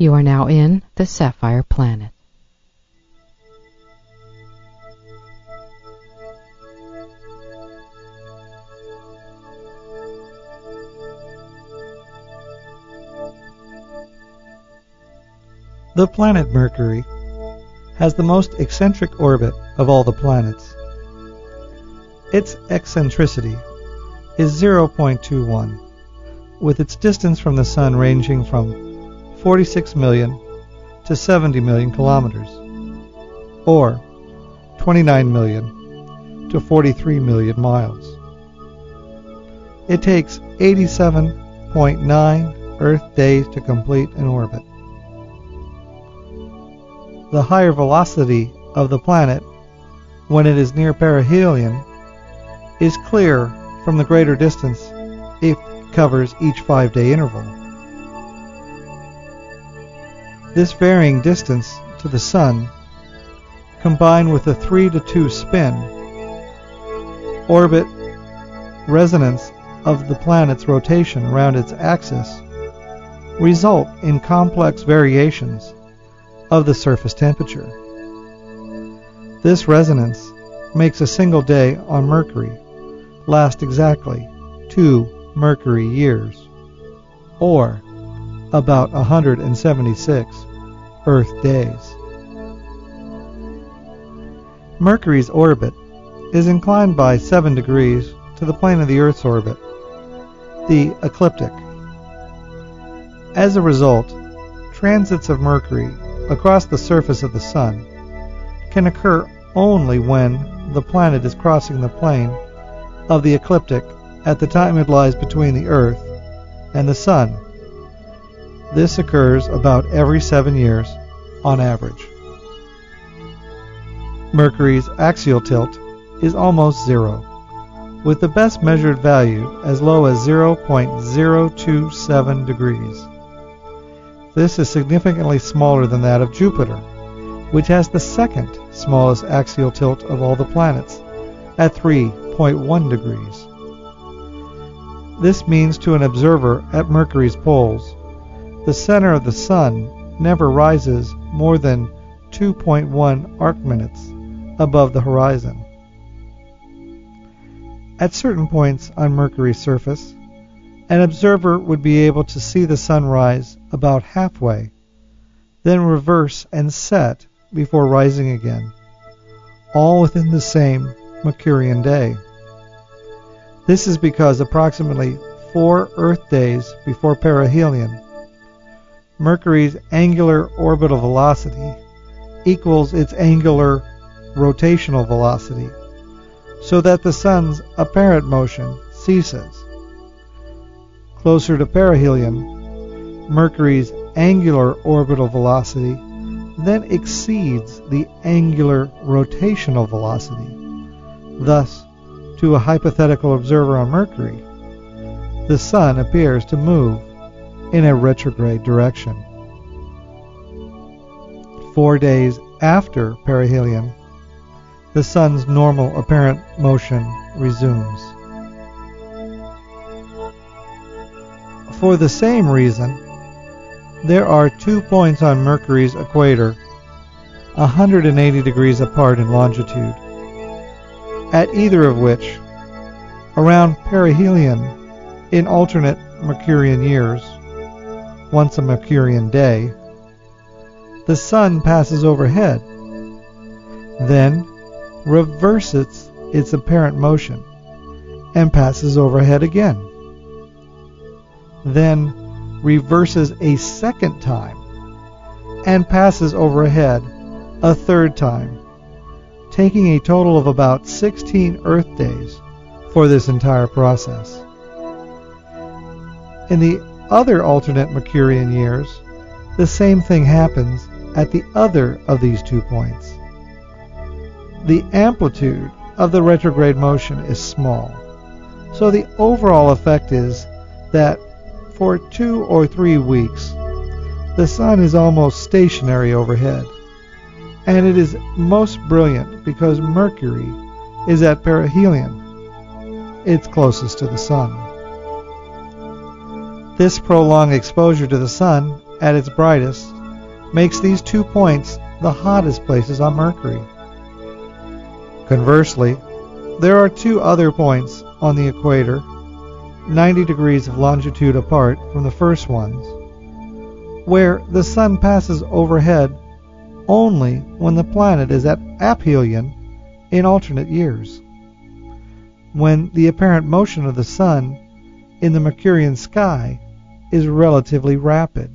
You are now in the Sapphire Planet. The planet Mercury has the most eccentric orbit of all the planets. Its eccentricity is 0.21, with its distance from the Sun ranging from 46 million to 70 million kilometers, or 29 million to 43 million miles. It takes 87.9 Earth days to complete an orbit. The higher velocity of the planet when it is near perihelion is clear from the greater distance it covers each 5-day interval. This varying distance to the Sun, combined with a 3-to-2 spin, orbit resonance of the planet's rotation around its axis, result in complex variations of the surface temperature. This resonance makes a single day on Mercury last exactly 2 Mercury years, or about 176 Earth days. Mercury's orbit is inclined by 7 degrees to the plane of the Earth's orbit, the ecliptic. As a result, transits of Mercury across the surface of the Sun can occur only when the planet is crossing the plane of the ecliptic at the time it lies between the Earth and the Sun. This occurs about every 7 years on average. Mercury's axial tilt is almost zero, with the best measured value as low as 0.027 degrees. This is significantly smaller than that of Jupiter, which has the second smallest axial tilt of all the planets, at 3.1 degrees. This means to an observer at Mercury's poles, the center of the Sun never rises more than 2.1 arc minutes above the horizon. At certain points on Mercury's surface, an observer would be able to see the Sun rise about halfway, then reverse and set before rising again, all within the same Mercurian day. This is because approximately 4 Earth days before perihelion, Mercury's angular orbital velocity equals its angular rotational velocity, so that the Sun's apparent motion ceases. Closer to perihelion, Mercury's angular orbital velocity then exceeds the angular rotational velocity. Thus, to a hypothetical observer on Mercury, the Sun appears to move in a retrograde direction. 4 days after perihelion, the sun's normal apparent motion resumes. For the same reason, there are 2 points on Mercury's equator, 180 degrees apart in longitude, at either of which, around perihelion in alternate Mercurian years, once a Mercurian day, the sun passes overhead, then reverses its apparent motion and passes overhead again, then reverses a second time and passes overhead a third time, taking a total of about 16 Earth days for this entire process. In the other alternate Mercurian years, the same thing happens at the other of these 2 points. The amplitude of the retrograde motion is small, so the overall effect is that for 2 or 3 weeks, the sun is almost stationary overhead, and it is most brilliant because Mercury is at perihelion, its closest to the sun. This prolonged exposure to the sun at its brightest makes these 2 points the hottest places on Mercury. Conversely, there are 2 other points on the equator, 90 degrees of longitude apart from the first ones, where the sun passes overhead only when the planet is at aphelion in alternate years, when the apparent motion of the sun in the Mercurian sky is relatively rapid.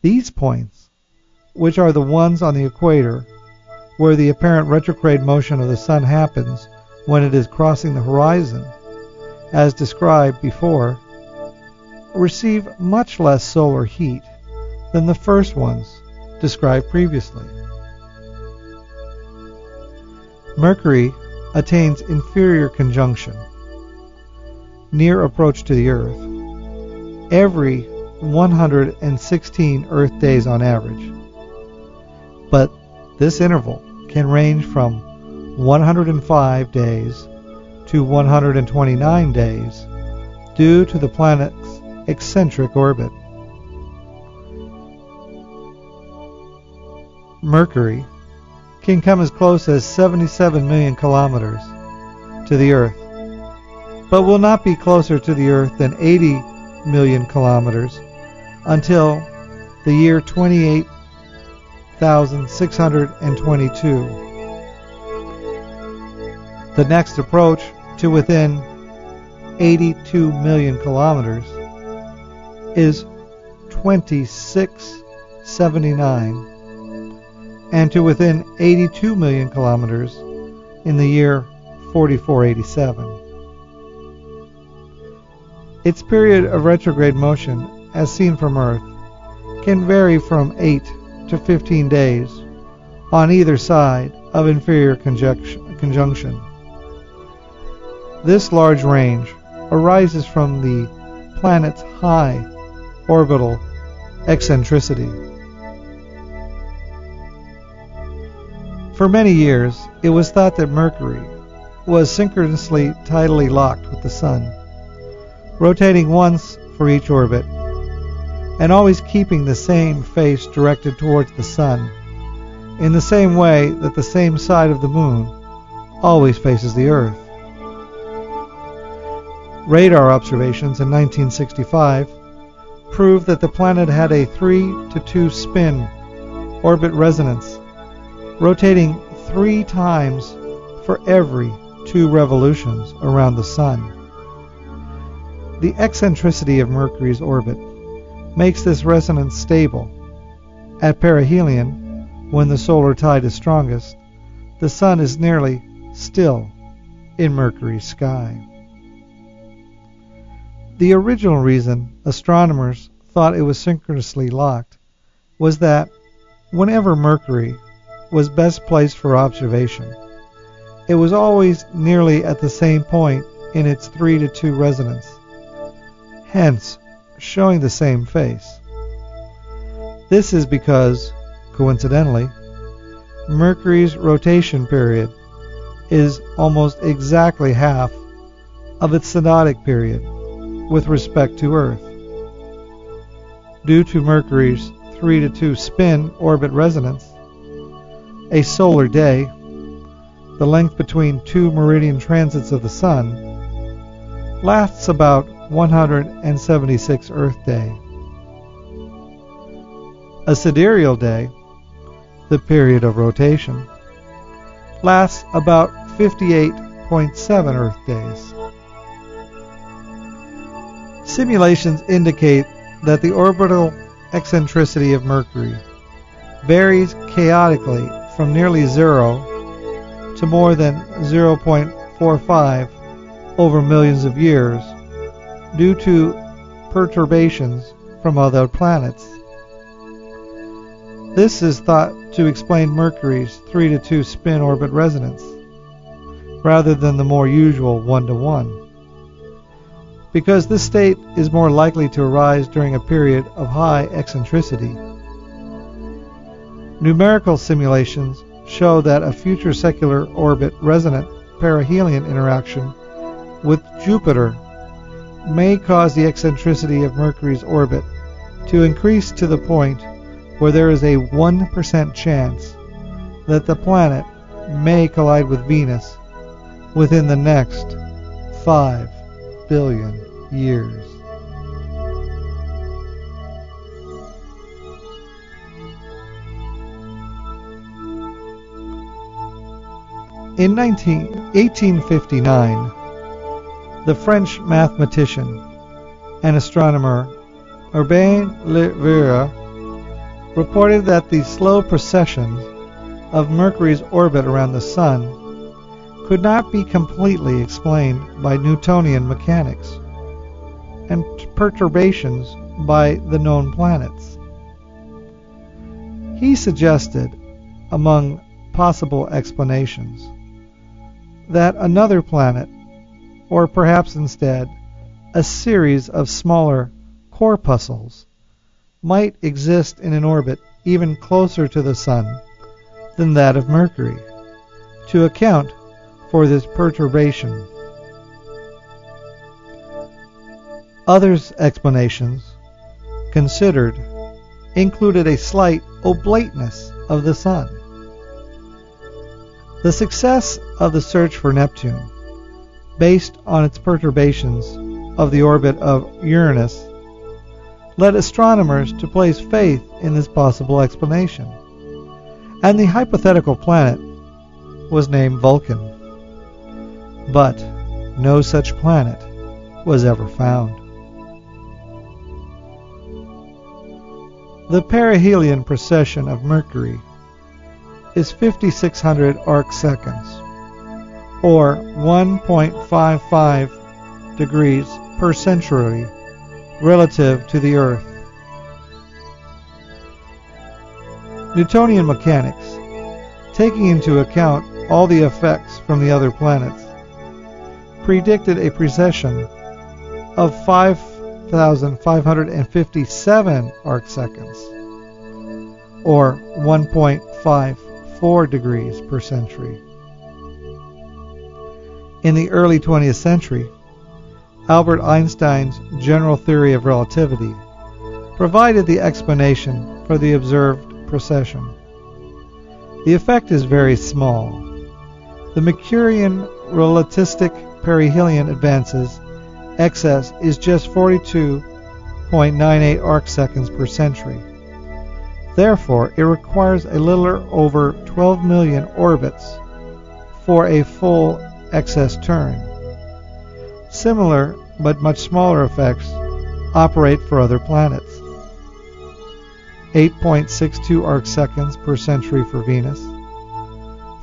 These points, which are the ones on the equator where the apparent retrograde motion of the sun happens when it is crossing the horizon, as described before, receive much less solar heat than the first ones described previously. Mercury attains inferior conjunction, near approach to the Earth, every 116 Earth days on average, but this interval can range from 105 days to 129 days due to the planet's eccentric orbit. Mercury can come as close as 77 million kilometers to the Earth, but will not be closer to the Earth than 80 million kilometers until the year 28,622. The next approach to within 82 million kilometers is 2679, and to within 82 million kilometers in the year 4487. Its period of retrograde motion, as seen from Earth, can vary from 8 to 15 days on either side of inferior conjunction. This large range arises from the planet's high orbital eccentricity. For many years, it was thought that Mercury was synchronously tidally locked with the Sun, rotating once for each orbit, and always keeping the same face directed towards the Sun, in the same way that the same side of the Moon always faces the Earth. Radar observations in 1965 proved that the planet had a 3-to-2 spin orbit resonance, rotating 3 times for every 2 revolutions around the Sun. The eccentricity of Mercury's orbit makes this resonance stable. At perihelion, when the solar tide is strongest, the Sun is nearly still in Mercury's sky. The original reason astronomers thought it was synchronously locked was that whenever Mercury was best placed for observation, it was always nearly at the same point in its 3-to-2 resonance, hence showing the same face. This is because coincidentally, Mercury's rotation period is almost exactly half of its synodic period with respect to Earth. Due to Mercury's 3-to-2 spin orbit resonance, a solar day, the length between two meridian transits of the Sun, lasts about 176 Earth days. A sidereal day, the period of rotation, lasts about 58.7 Earth days. Simulations indicate that the orbital eccentricity of Mercury varies chaotically from nearly zero to more than 0.45 over millions of years due to perturbations from other planets. This is thought to explain Mercury's 3-to-2 spin orbit resonance, rather than the more usual 1-to-1, because this state is more likely to arise during a period of high eccentricity. Numerical simulations show that a future secular orbit resonant perihelion interaction with Jupiter may cause the eccentricity of Mercury's orbit to increase to the point where there is a 1% chance that the planet may collide with Venus within the next 5 billion years. In 1859, the French mathematician and astronomer Urbain Le Verrier reported that the slow precession of Mercury's orbit around the Sun could not be completely explained by Newtonian mechanics and perturbations by the known planets. He suggested, among possible explanations, that another planet, or perhaps instead a series of smaller corpuscles, might exist in an orbit even closer to the Sun than that of Mercury, to account for this perturbation. Other explanations considered included a slight oblateness of the Sun. The success of the search for Neptune, based on its perturbations of the orbit of Uranus, led astronomers to place faith in this possible explanation, and the hypothetical planet was named Vulcan. But no such planet was ever found. The perihelion precession of Mercury is 5,600 arcseconds, or 1.55 degrees per century relative to the Earth. Newtonian mechanics, taking into account all the effects from the other planets, predicted a precession of 5,557 arcseconds, or 1.54 degrees per century. In the early 20th century, Albert Einstein's general theory of relativity provided the explanation for the observed precession. The effect is very small. The Mercurian relativistic perihelion advances excess is just 42.98 arcseconds per century. Therefore, it requires a little over 12 million orbits for a full excess turn. Similar but much smaller effects operate for other planets. 8.62 arcseconds per century for Venus,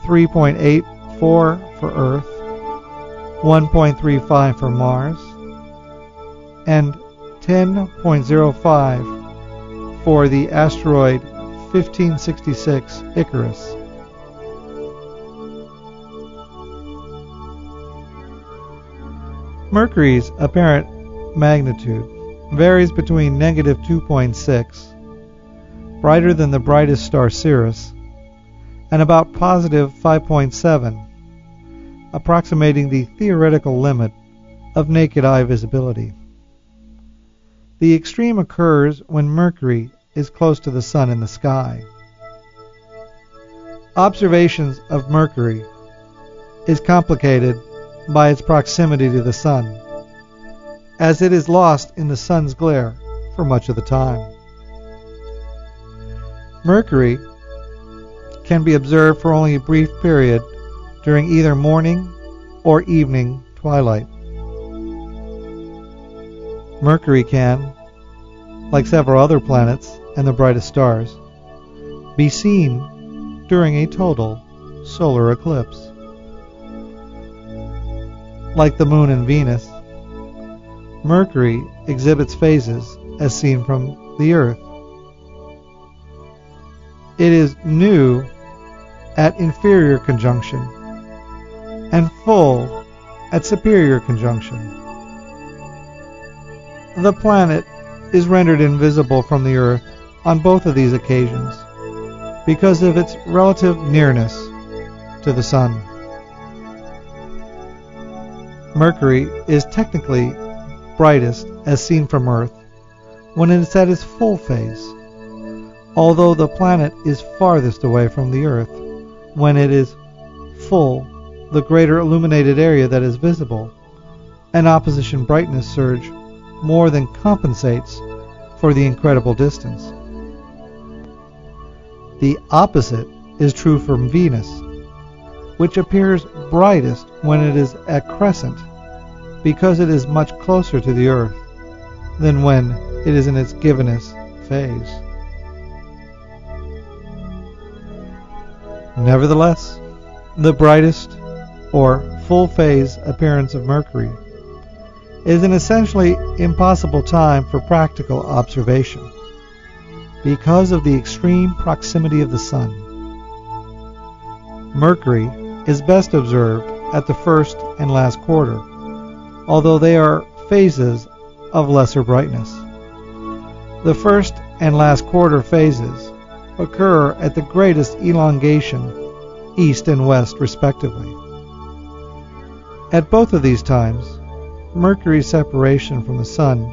3.84 for Earth, 1.35 for Mars, and 10.05 for the asteroid 1566 Icarus. Mercury's apparent magnitude varies between negative 2.6 brighter than the brightest star Sirius, and about positive 5.7, approximating the theoretical limit of naked eye visibility. The extreme occurs when Mercury is close to the Sun in the sky. Observations of Mercury is complicated by its proximity to the Sun, as it is lost in the Sun's glare for much of the time. Mercury can be observed for only a brief period during either morning or evening twilight. Mercury can, like several other planets and the brightest stars, be seen during a total solar eclipse. Like the Moon and Venus, Mercury exhibits phases as seen from the Earth. It is new at inferior conjunction and full at superior conjunction. The planet is rendered invisible from the Earth on both of these occasions because of its relative nearness to the Sun. Mercury is technically brightest as seen from Earth when it is at its full phase, although the planet is farthest away from the Earth when it is full. The greater illuminated area that is visible, an opposition brightness surge more than compensates for the incredible distance. The opposite is true for Venus, which appears brightest when it is at crescent because it is much closer to the Earth than when it is in its givenest phase. Nevertheless, the brightest or full phase appearance of Mercury is an essentially impossible time for practical observation because of the extreme proximity of the Sun. Mercury is best observed at the first and last quarter, although they are phases of lesser brightness. The first and last quarter phases occur at the greatest elongation, east and west respectively. At both of these times, Mercury's separation from the Sun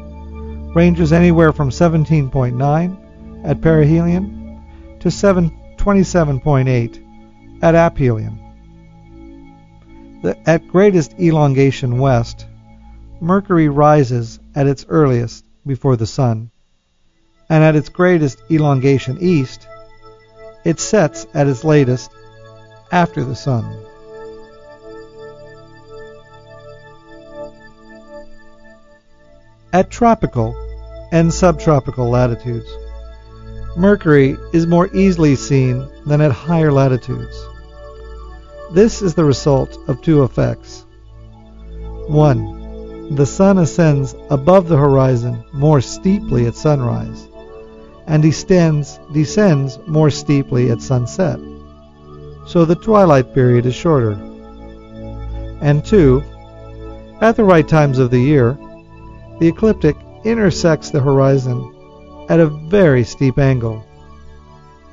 ranges anywhere from 17.9 at perihelion to 27.8 at aphelion. At greatest elongation west, Mercury rises at its earliest before the Sun, and at its greatest elongation east, it sets at its latest after the Sun. At tropical and subtropical latitudes, Mercury is more easily seen than at higher latitudes. This is the result of two effects. 1. The Sun ascends above the horizon more steeply at sunrise, and descends more steeply at sunset, so the twilight period is shorter. And 2. At the right times of the year, the ecliptic intersects the horizon at a very steep angle,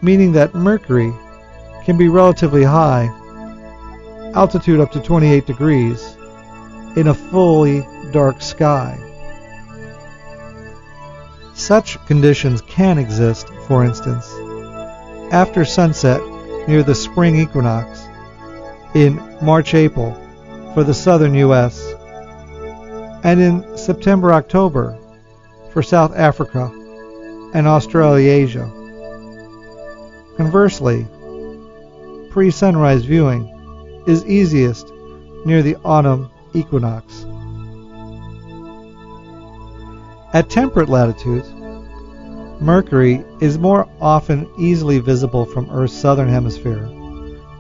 meaning that Mercury can be relatively high, altitude up to 28 degrees, in a fully dark sky. Such conditions can exist, for instance, after sunset near the spring equinox in March-April for the southern U.S., and in September-October for South Africa and Australasia. Conversely, pre-sunrise viewing is easiest near the autumn equinox. At temperate latitudes, Mercury is more often easily visible from Earth's southern hemisphere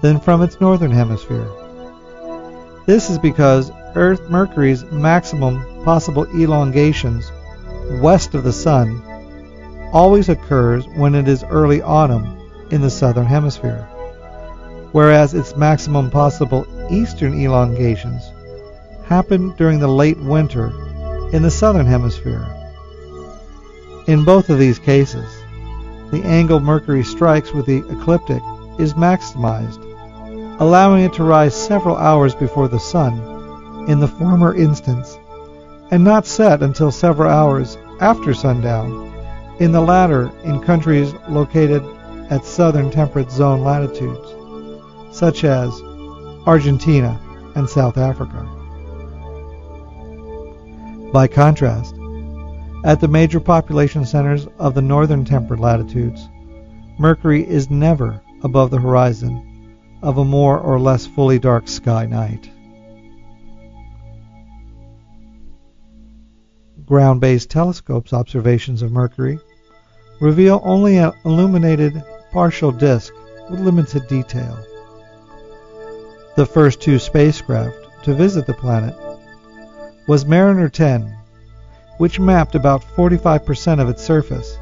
than from its northern hemisphere. This is because Mercury's maximum possible elongations west of the Sun always occurs when it is early autumn in the southern hemisphere, whereas its maximum possible eastern elongations happen during the late winter in the southern hemisphere. In both of these cases, the angle Mercury strikes with the ecliptic is maximized, allowing it to rise several hours before the Sun in the former instance, and not set until several hours after sundown in the latter in countries located at southern temperate zone latitudes, such as Argentina and South Africa. By contrast, at the major population centers of the northern temperate latitudes, Mercury is never above the horizon of a more or less fully dark sky night. Ground-based telescopes' observations of Mercury reveal only an illuminated partial disk with limited detail. The first two spacecraft to visit the planet was Mariner 10, which mapped about 45% of its surface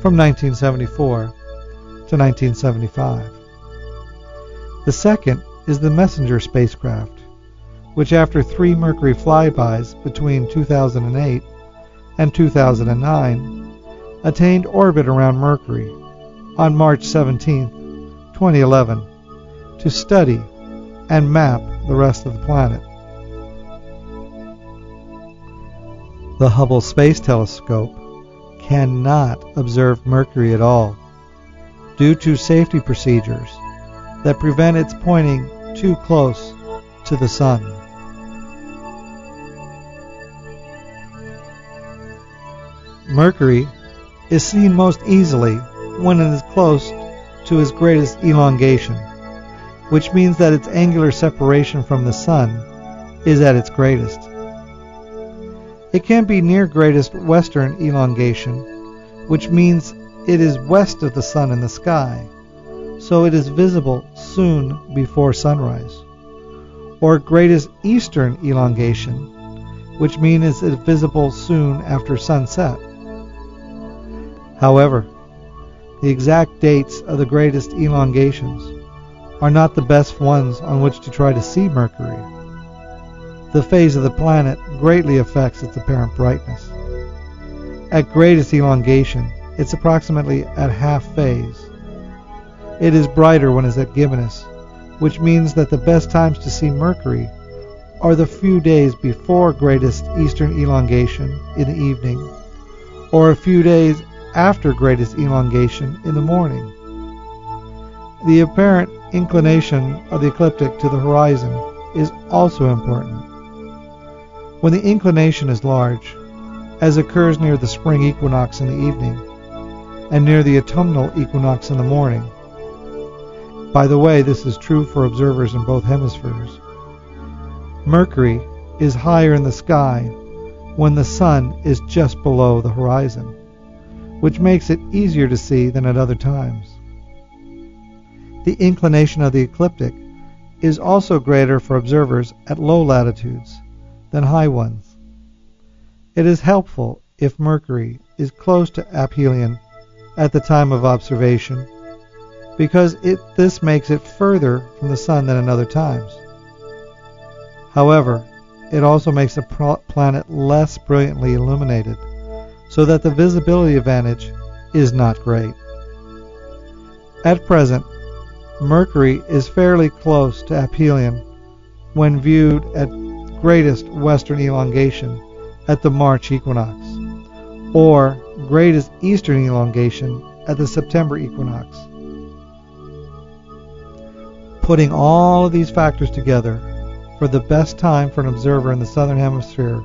from 1974 to 1975. The second is the MESSENGER spacecraft, which after three Mercury flybys between 2008 and 2009 attained orbit around Mercury on March 17, 2011, to study and map the rest of the planet. The Hubble Space Telescope cannot observe Mercury at all due to safety procedures that prevent its pointing too close to the Sun. Mercury is seen most easily when it is close to its greatest elongation, which means that its angular separation from the Sun is at its greatest. It can be near greatest western elongation, which means it is west of the Sun in the sky, so it is visible soon before sunrise, or greatest eastern elongation, which means it is visible soon after sunset. However, the exact dates of the greatest elongations are not the best ones on which to try to see Mercury. The phase of the planet greatly affects its apparent brightness. At greatest elongation, it's approximately at half phase. It is brighter when it's at gibbous, which means that the best times to see Mercury are the few days before greatest eastern elongation in the evening, or a few days after greatest elongation in the morning. The apparent inclination of the ecliptic to the horizon is also important. When the inclination is large, as occurs near the spring equinox in the evening and near the autumnal equinox in the morning. By the way, this is true for observers in both hemispheres. Mercury is higher in the sky when the Sun is just below the horizon, which makes it easier to see than at other times. The inclination of the ecliptic is also greater for observers at low latitudes than high ones. It is helpful if Mercury is close to aphelion at the time of observation, because this makes it further from the Sun than at other times. However, it also makes the planet less brilliantly illuminated, so that the visibility advantage is not great. At present, Mercury is fairly close to aphelion when viewed at greatest western elongation at the March equinox, or greatest eastern elongation at the September equinox. Putting all of these factors together, for the best time for an observer in the southern hemisphere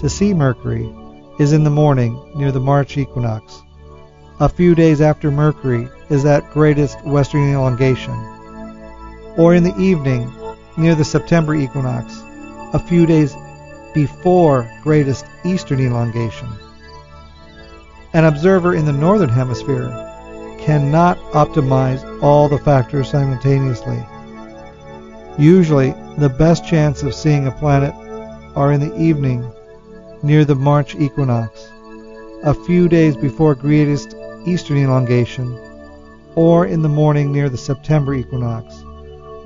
to see Mercury is in the morning near the March equinox, a few days after Mercury is at greatest western elongation, or in the evening near the September equinox, a few days before greatest eastern elongation. An observer in the northern hemisphere cannot optimize all the factors simultaneously. Usually, the best chance of seeing a planet are in the evening near the March equinox, a few days before greatest eastern elongation, or in the morning near the September equinox,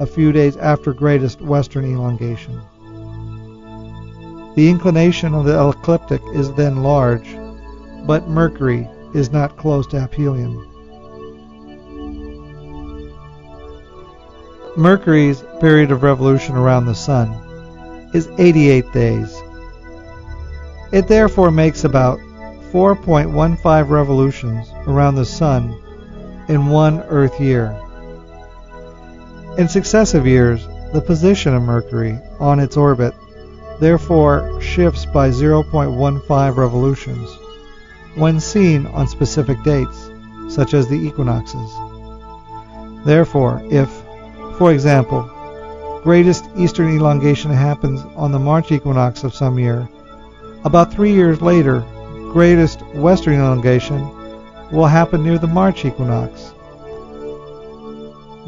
a few days after greatest western elongation. The inclination of the ecliptic is then large, but Mercury is not close to aphelion. Mercury's period of revolution around the Sun is 88 days. It therefore makes about 4.15 revolutions around the Sun in one Earth year. In successive years, the position of Mercury on its orbit therefore shifts by 0.15 revolutions when seen on specific dates, such as the equinoxes. Therefore, if, for example, greatest eastern elongation happens on the March equinox of some year, about 3 years later, greatest western elongation will happen near the March equinox,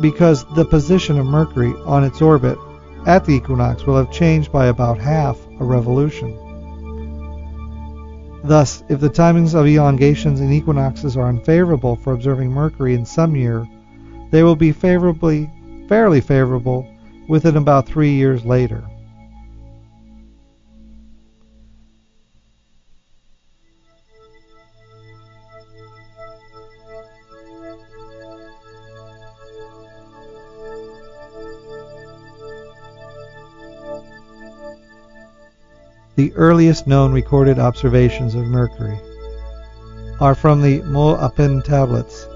because the position of Mercury on its orbit at the equinox will have changed by about half a revolution. Thus, if the timings of elongations and equinoxes are unfavorable for observing Mercury in some year, they will be fairly favorable within about 3 years later. The earliest known recorded observations of Mercury are from the MUL.APIN tablets.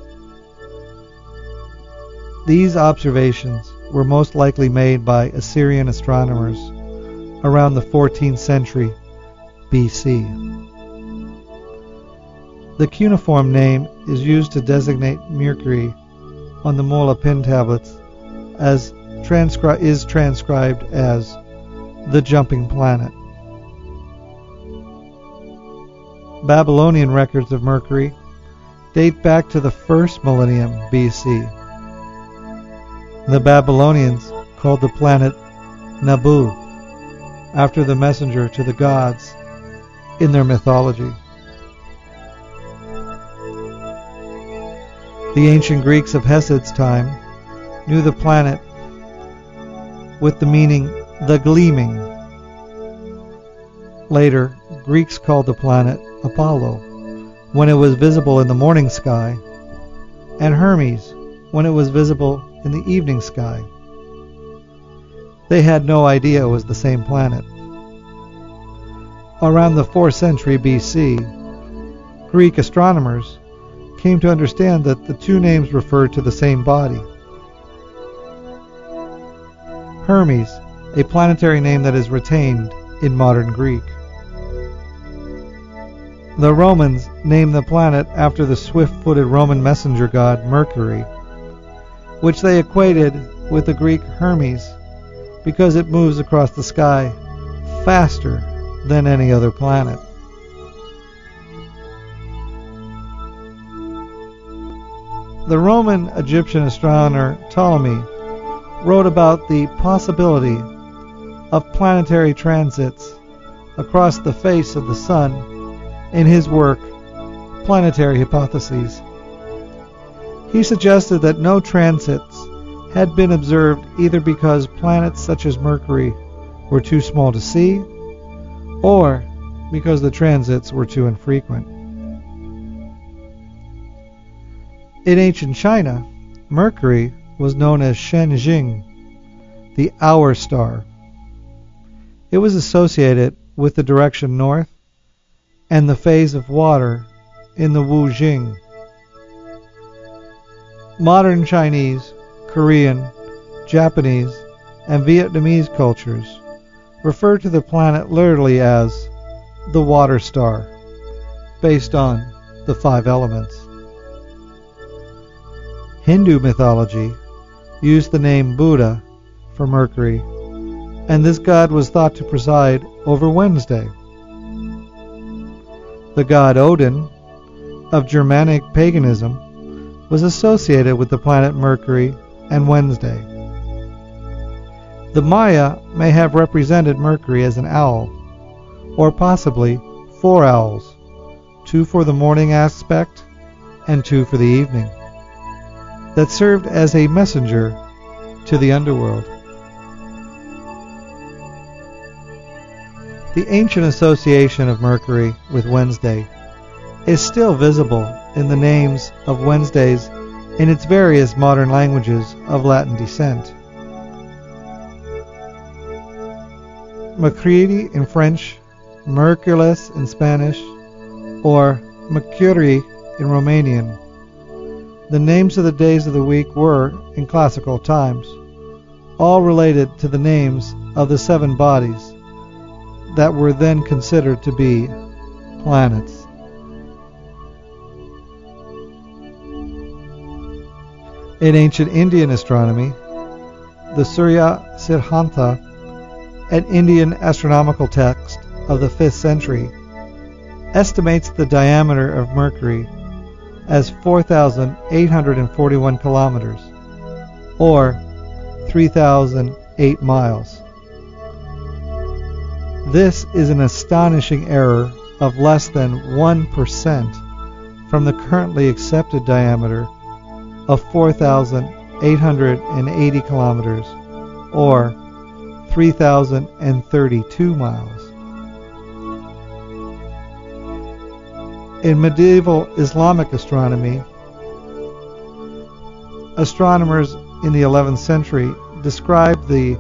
These observations were most likely made by Assyrian astronomers around the 14th century BC. The cuneiform name is used to designate Mercury on the MUL.APIN tablets, as transcribed as the jumping planet. Babylonian records of Mercury date back to the first millennium BC. The Babylonians called the planet Nabu, after the messenger to the gods in their mythology. The ancient Greeks of Herod's time knew the planet with the meaning the gleaming. Later, Greeks called the planet Apollo when it was visible in the morning sky, and Hermes when it was visible in the evening sky. They had no idea it was the same planet. Around the 4th century BC, Greek astronomers came to understand that the two names referred to the same body. Hermes, a planetary name that is retained in modern Greek. The Romans named the planet after the swift-footed Roman messenger god Mercury, which they equated with the Greek Hermes because it moves across the sky faster than any other planet. The Roman Egyptian astronomer Ptolemy wrote about the possibility of planetary transits across the face of the Sun in his work, Planetary Hypotheses. He suggested that no transits had been observed either because planets such as Mercury were too small to see, or because the transits were too infrequent. In ancient China, Mercury was known as Shen Jing, the hour star. It was associated with the direction north and the phase of water in the Wu Jing. Modern Chinese, Korean, Japanese, and Vietnamese cultures refer to the planet literally as the water star, based on the five elements. Hindu mythology used the name Buddha for Mercury, and this god was thought to preside over Wednesday. The god Odin, of Germanic paganism, was associated with the planet Mercury and Wednesday. The Maya may have represented Mercury as an owl, or possibly 4 owls, 2 for the morning aspect and 2 for the evening, that served as a messenger to the underworld. The ancient association of Mercury with Wednesday is still visible in the names of Wednesdays in its various modern languages of Latin descent. Mercredi in French, Mercules in Spanish, or Mercurii in Romanian. The names of the days of the week were, in classical times, all related to the names of the seven bodies that were then considered to be planets. In ancient Indian astronomy, the Surya Siddhanta, an Indian astronomical text of the 5th century, estimates the diameter of Mercury as 4,841 kilometers, or 3,008 miles. This is an astonishing error of less than 1% from the currently accepted diameter of 4,880 kilometers, or 3,032 miles. In medieval Islamic astronomy, astronomers in the 11th century described the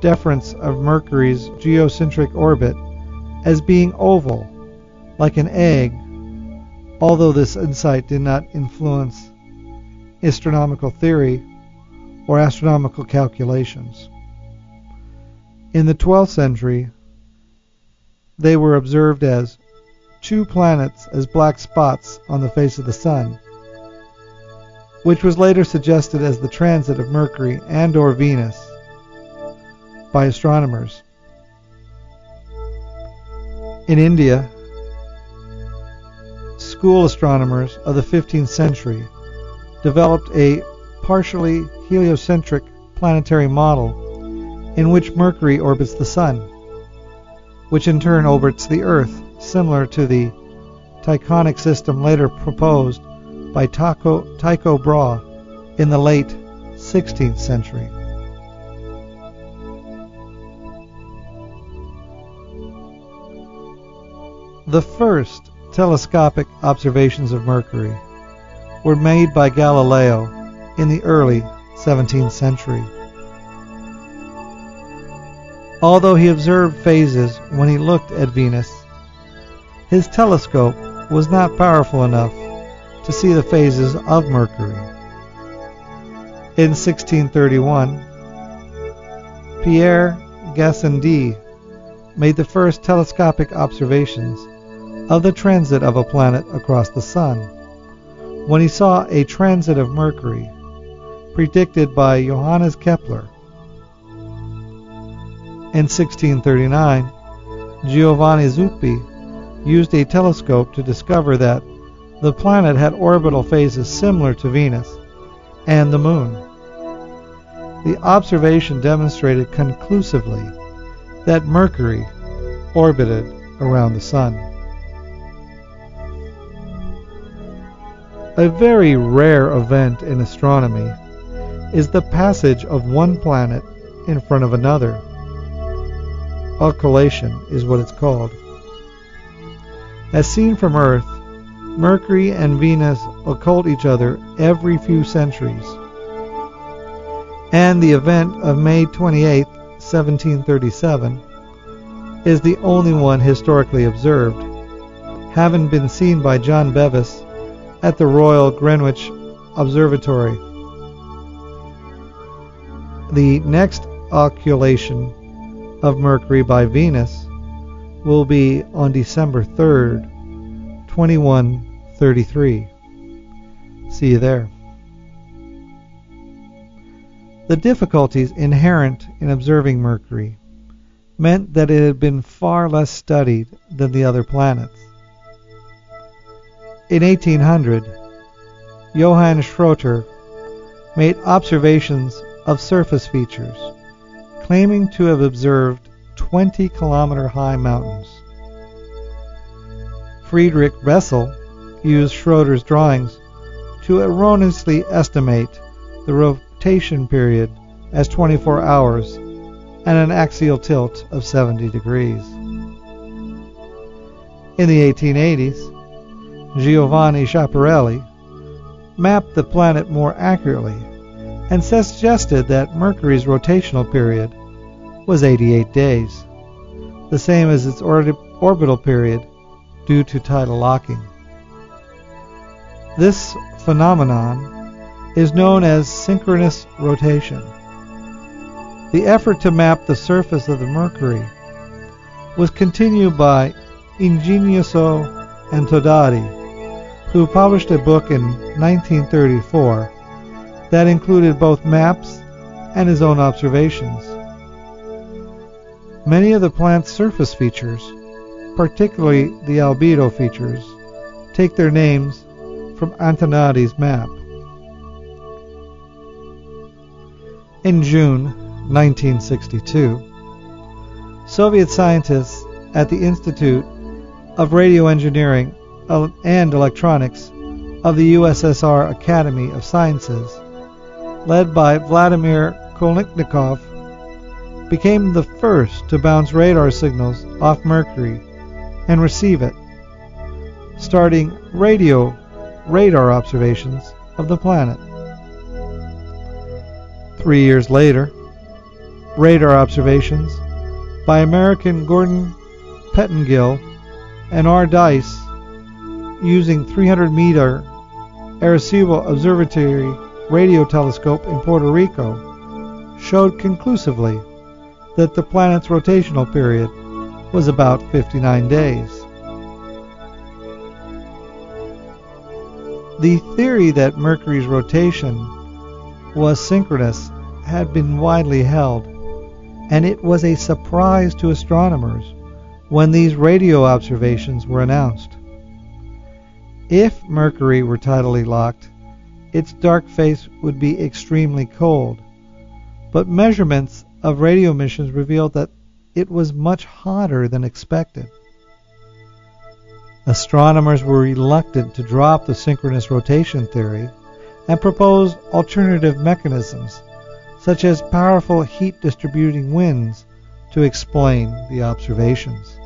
deference of Mercury's geocentric orbit as being oval, like an egg, although this insight did not influence astronomical theory or astronomical calculations. In the 12th century, they were observed as two planets as black spots on the face of the Sun, which was later suggested as the transit of Mercury and or Venus by astronomers. In India, school astronomers of the 15th century developed a partially heliocentric planetary model in which Mercury orbits the Sun, which in turn orbits the Earth, similar to the Tychonic system later proposed by Tycho Brahe in the late 16th century. The first telescopic observations of Mercury were made by Galileo in the early 17th century. Although he observed phases when he looked at Venus, his telescope was not powerful enough to see the phases of Mercury. In 1631, Pierre Gassendi made the first telescopic observations of the transit of a planet across the Sun, when he saw a transit of Mercury predicted by Johannes Kepler. In 1639, Giovanni Zuppi used a telescope to discover that the planet had orbital phases similar to Venus and the Moon. The observation demonstrated conclusively that Mercury orbited around the Sun. A very rare event in astronomy is the passage of one planet in front of another. Occultation is what it's called. As seen from Earth, Mercury and Venus occult each other every few centuries, and the event of May 28, 1737, is the only one historically observed, having been seen by John Bevis at the Royal Greenwich Observatory. The next occultation of Mercury by Venus will be on December 3rd, 2133. See you there. The difficulties inherent in observing Mercury meant that it had been far less studied than the other planets. In 1800, Johann Schröter made observations of surface features, claiming to have observed 20-kilometer high mountains. Friedrich Bessel used Schröter's drawings to erroneously estimate the rotation period as 24 hours and an axial tilt of 70 degrees. In the 1880s, Giovanni Schiaparelli mapped the planet more accurately and suggested that Mercury's rotational period was 88 days. the same as its orbital period due to tidal locking. This phenomenon is known as synchronous rotation. The effort to map the surface of the Mercury was continued by Ingegnoso and Todati, who published a book in 1934 that included both maps and his own observations. Many of the planet's surface features, particularly the albedo features, take their names from Antonadi's map. In June 1962, Soviet scientists at the Institute of Radio Engineering and Electronics of the USSR Academy of Sciences, led by Vladimir Kolniknikov, became the first to bounce radar signals off Mercury and receive it, starting radar observations of the planet. 3 years later, radar observations by American Gordon Pettengill and R. Dyce using 300-meter Arecibo Observatory radio telescope in Puerto Rico showed conclusively that the planet's rotational period was about 59 days. The theory that Mercury's rotation was synchronous had been widely held, and it was a surprise to astronomers when these radio observations were announced. If Mercury were tidally locked, its dark face would be extremely cold, but measurements of radio missions revealed that it was much hotter than expected. Astronomers were reluctant to drop the synchronous rotation theory and proposed alternative mechanisms, such as powerful heat-distributing winds, to explain the observations.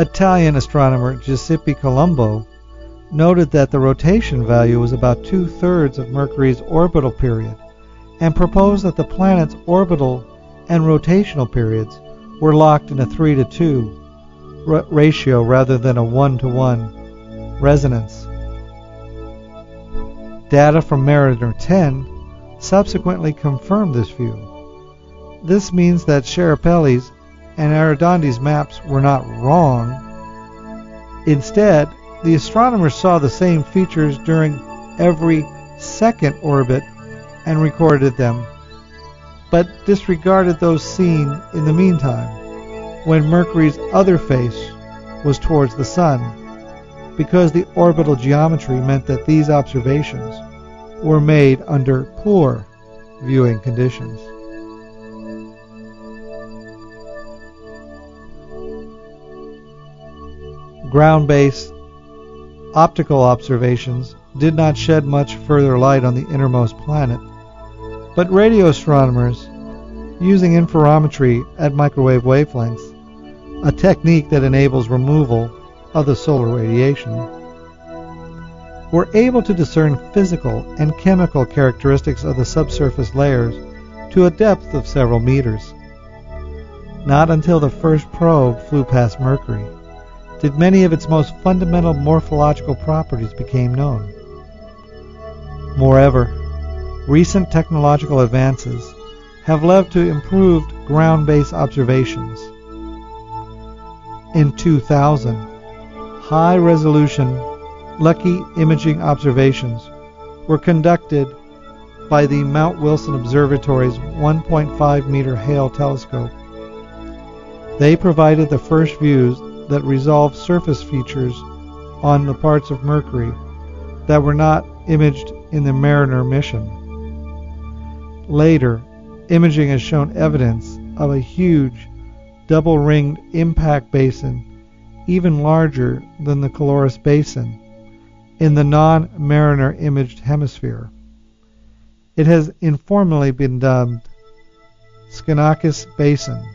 Italian astronomer Giuseppe Colombo noted that the rotation value was about two-thirds of Mercury's orbital period and proposed that the planet's orbital and rotational periods were locked in a 3-to-2 ratio rather than a 1-to-1 resonance. Data from Mariner 10 subsequently confirmed this view. This means that Schiaparelli's and Arredondi's maps were not wrong. Instead, the astronomers saw the same features during every second orbit and recorded them, but disregarded those seen in the meantime, when Mercury's other face was towards the Sun, because the orbital geometry meant that these observations were made under poor viewing conditions. Ground-based optical observations did not shed much further light on the innermost planet, but radio astronomers, using interferometry at microwave wavelengths, a technique that enables removal of the solar radiation, were able to discern physical and chemical characteristics of the subsurface layers to a depth of several meters. Not until the first probe flew past Mercury did many of its most fundamental morphological properties become known. Moreover, recent technological advances have led to improved ground-based observations. In 2000, high-resolution lucky imaging observations were conducted by the Mount Wilson Observatory's 1.5-meter Hale telescope. They provided the first views that resolved surface features on the parts of Mercury that were not imaged in the Mariner mission. Later, imaging has shown evidence of a huge double-ringed impact basin even larger than the Caloris Basin in the non-Mariner imaged hemisphere. It has informally been dubbed Xenakis Basin.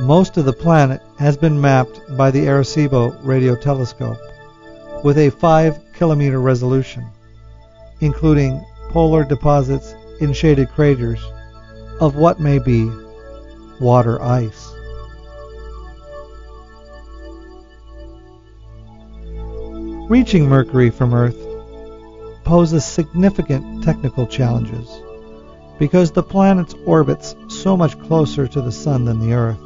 Most of the planet has been mapped by the Arecibo radio telescope with a 5-kilometer resolution, including polar deposits in shaded craters of what may be water ice. Reaching Mercury from Earth poses significant technical challenges because the planet's orbits so much closer to the Sun than the Earth.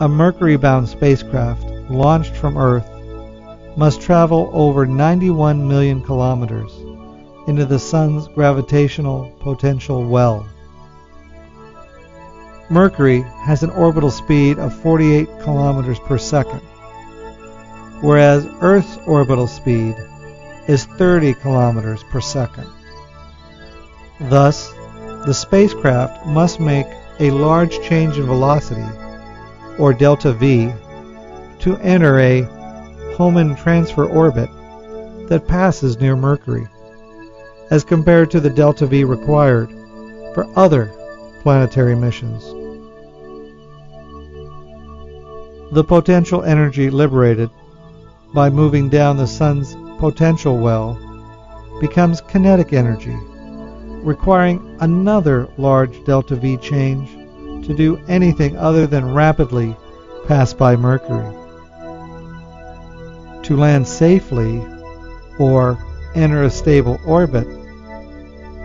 A Mercury-bound spacecraft launched from Earth must travel over 91 million kilometers into the Sun's gravitational potential well. Mercury has an orbital speed of 48 kilometers per second, whereas Earth's orbital speed is 30 kilometers per second. Thus, the spacecraft must make a large change in velocity, or delta V, to enter a Hohmann transfer orbit that passes near Mercury, as compared to the delta V required for other planetary missions. The potential energy liberated by moving down the Sun's potential well becomes kinetic energy, requiring another large delta V change to do anything other than rapidly pass by Mercury. To land safely or enter a stable orbit,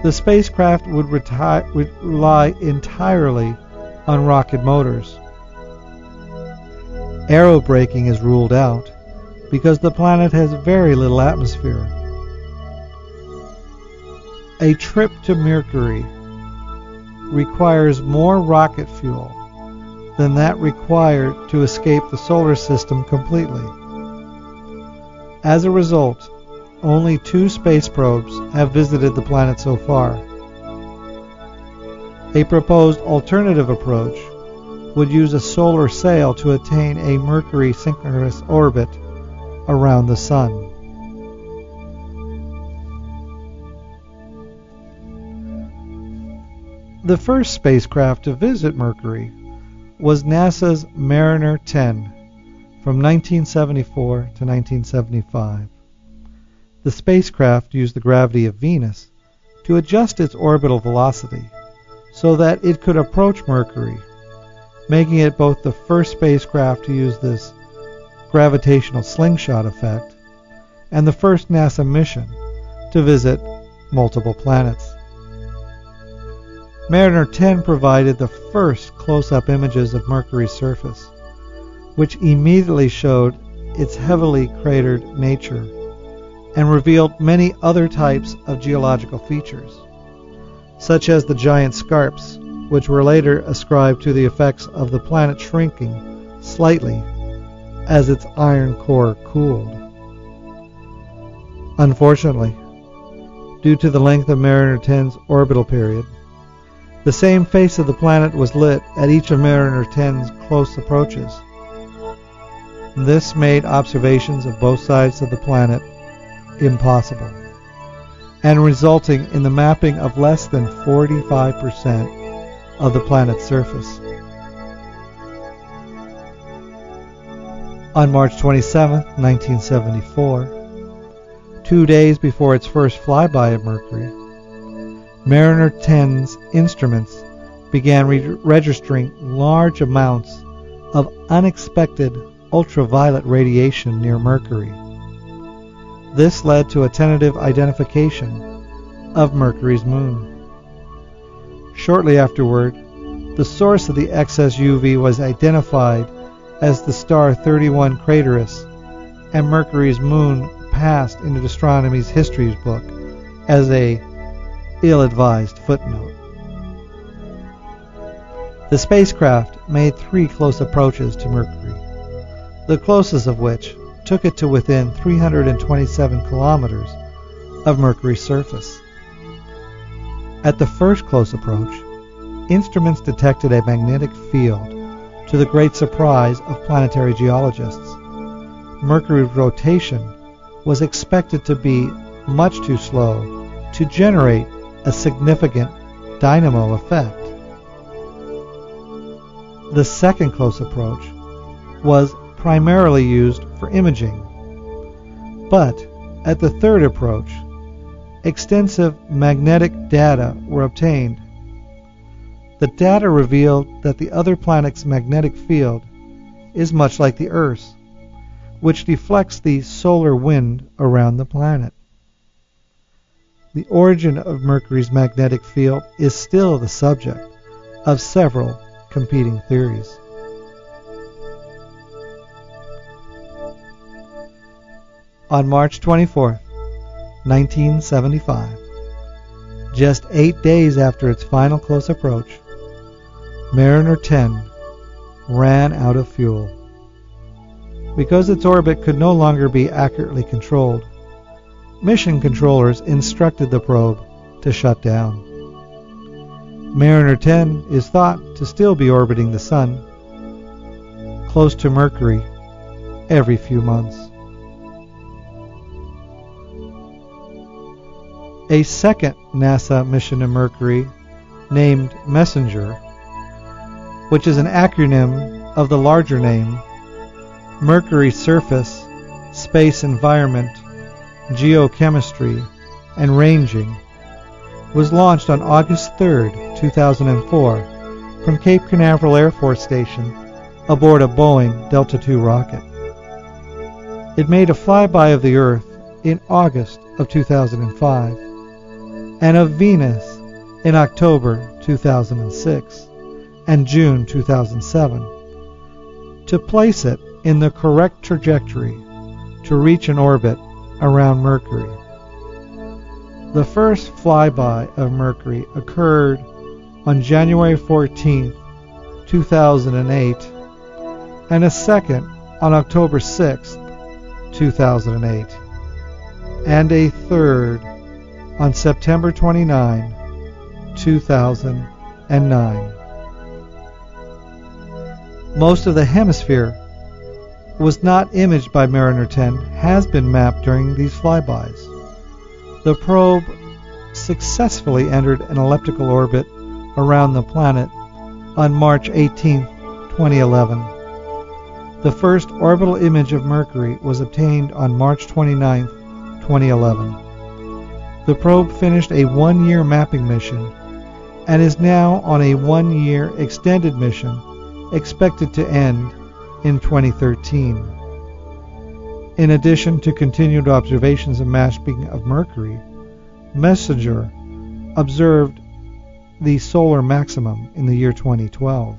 the spacecraft would rely entirely on rocket motors. Aerobraking is ruled out because the planet has very little atmosphere. A trip to Mercury requires more rocket fuel than that required to escape the solar system completely. As a result, only 2 space probes have visited the planet so far. A proposed alternative approach would use a solar sail to attain a Mercury synchronous orbit around the Sun. The first spacecraft to visit Mercury was NASA's Mariner 10 from 1974 to 1975. The spacecraft used the gravity of Venus to adjust its orbital velocity so that it could approach Mercury, making it both the first spacecraft to use this gravitational slingshot effect and the first NASA mission to visit multiple planets. Mariner 10 provided the first close-up images of Mercury's surface, which immediately showed its heavily cratered nature and revealed many other types of geological features, such as the giant scarps, which were later ascribed to the effects of the planet shrinking slightly as its iron core cooled. Unfortunately, due to the length of Mariner 10's orbital period, the same face of the planet was lit at each of Mariner 10's close approaches. This made observations of both sides of the planet impossible, and resulting in the mapping of less than 45% of the planet's surface. On March 27, 1974, 2 days before its first flyby of Mercury, Mariner 10's instruments began registering large amounts of unexpected ultraviolet radiation near Mercury. This led to a tentative identification of Mercury's moon. Shortly afterward, the source of the excess UV was identified as the star 31 Craterus, and Mercury's moon passed into astronomy's history book as a ill-advised footnote. The spacecraft made 3 close approaches to Mercury, the closest of which took it to within 327 kilometers of Mercury's surface. At the first close approach, instruments detected a magnetic field, to the great surprise of planetary geologists. Mercury's rotation was expected to be much too slow to generate a significant dynamo effect. The second close approach was primarily used for imaging, but at the third approach, extensive magnetic data were obtained. The data revealed that the other planet's magnetic field is much like the Earth's, which deflects the solar wind around the planet. The origin of Mercury's magnetic field is still the subject of several competing theories. On March 24, 1975, just 8 days after its final close approach, Mariner 10 ran out of fuel. Because its orbit could no longer be accurately controlled, mission controllers instructed the probe to shut down. Mariner 10 is thought to still be orbiting the Sun, close to Mercury, every few months. A second NASA mission to Mercury, named MESSENGER, which is an acronym of the larger name Mercury Surface, Space Environment, Geochemistry, and Ranging, was launched on August 3, 2004 from Cape Canaveral Air Force Station aboard a Boeing Delta II rocket. It made a flyby of the Earth in August of 2005 and of Venus in October 2006 and June 2007 to place it in the correct trajectory to reach an orbit around Mercury. The first flyby of Mercury occurred on January 14, 2008, and a second on October 6, 2008, and a third on September 29, 2009. Most of the hemisphere was not imaged by Mariner 10 has been mapped during these flybys. The probe successfully entered an elliptical orbit around the planet on March 18, 2011. The first orbital image of Mercury was obtained on March 29, 2011. The probe finished a one-year mapping mission and is now on a one-year extended mission expected to end in 2013. In addition to continued observations and mapping of Mercury, MESSENGER observed the solar maximum in the year 2012.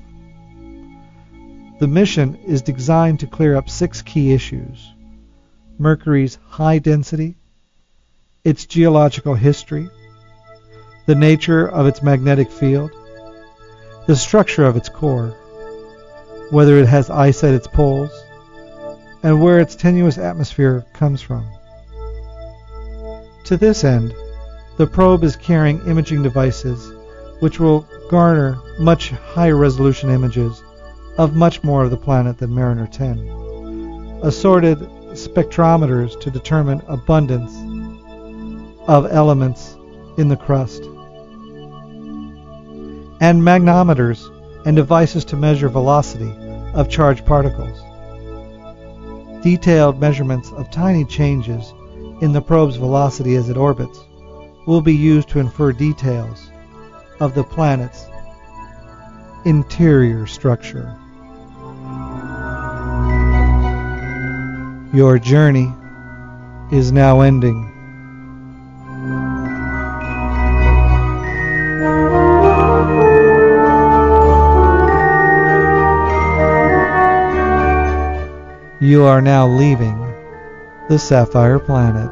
The mission is designed to clear up 6 key issues: Mercury's high density, its geological history, the nature of its magnetic field, the structure of its core, whether it has ice at its poles, and where its tenuous atmosphere comes from. To this end, the probe is carrying imaging devices which will garner much higher resolution images of much more of the planet than Mariner 10, assorted spectrometers to determine abundance of elements in the crust, and magnometers and devices to measure velocity of charged particles. Detailed measurements of tiny changes in the probe's velocity as it orbits will be used to infer details of the planet's interior structure. Your journey is now ending. You are now leaving the Sapphire Planet.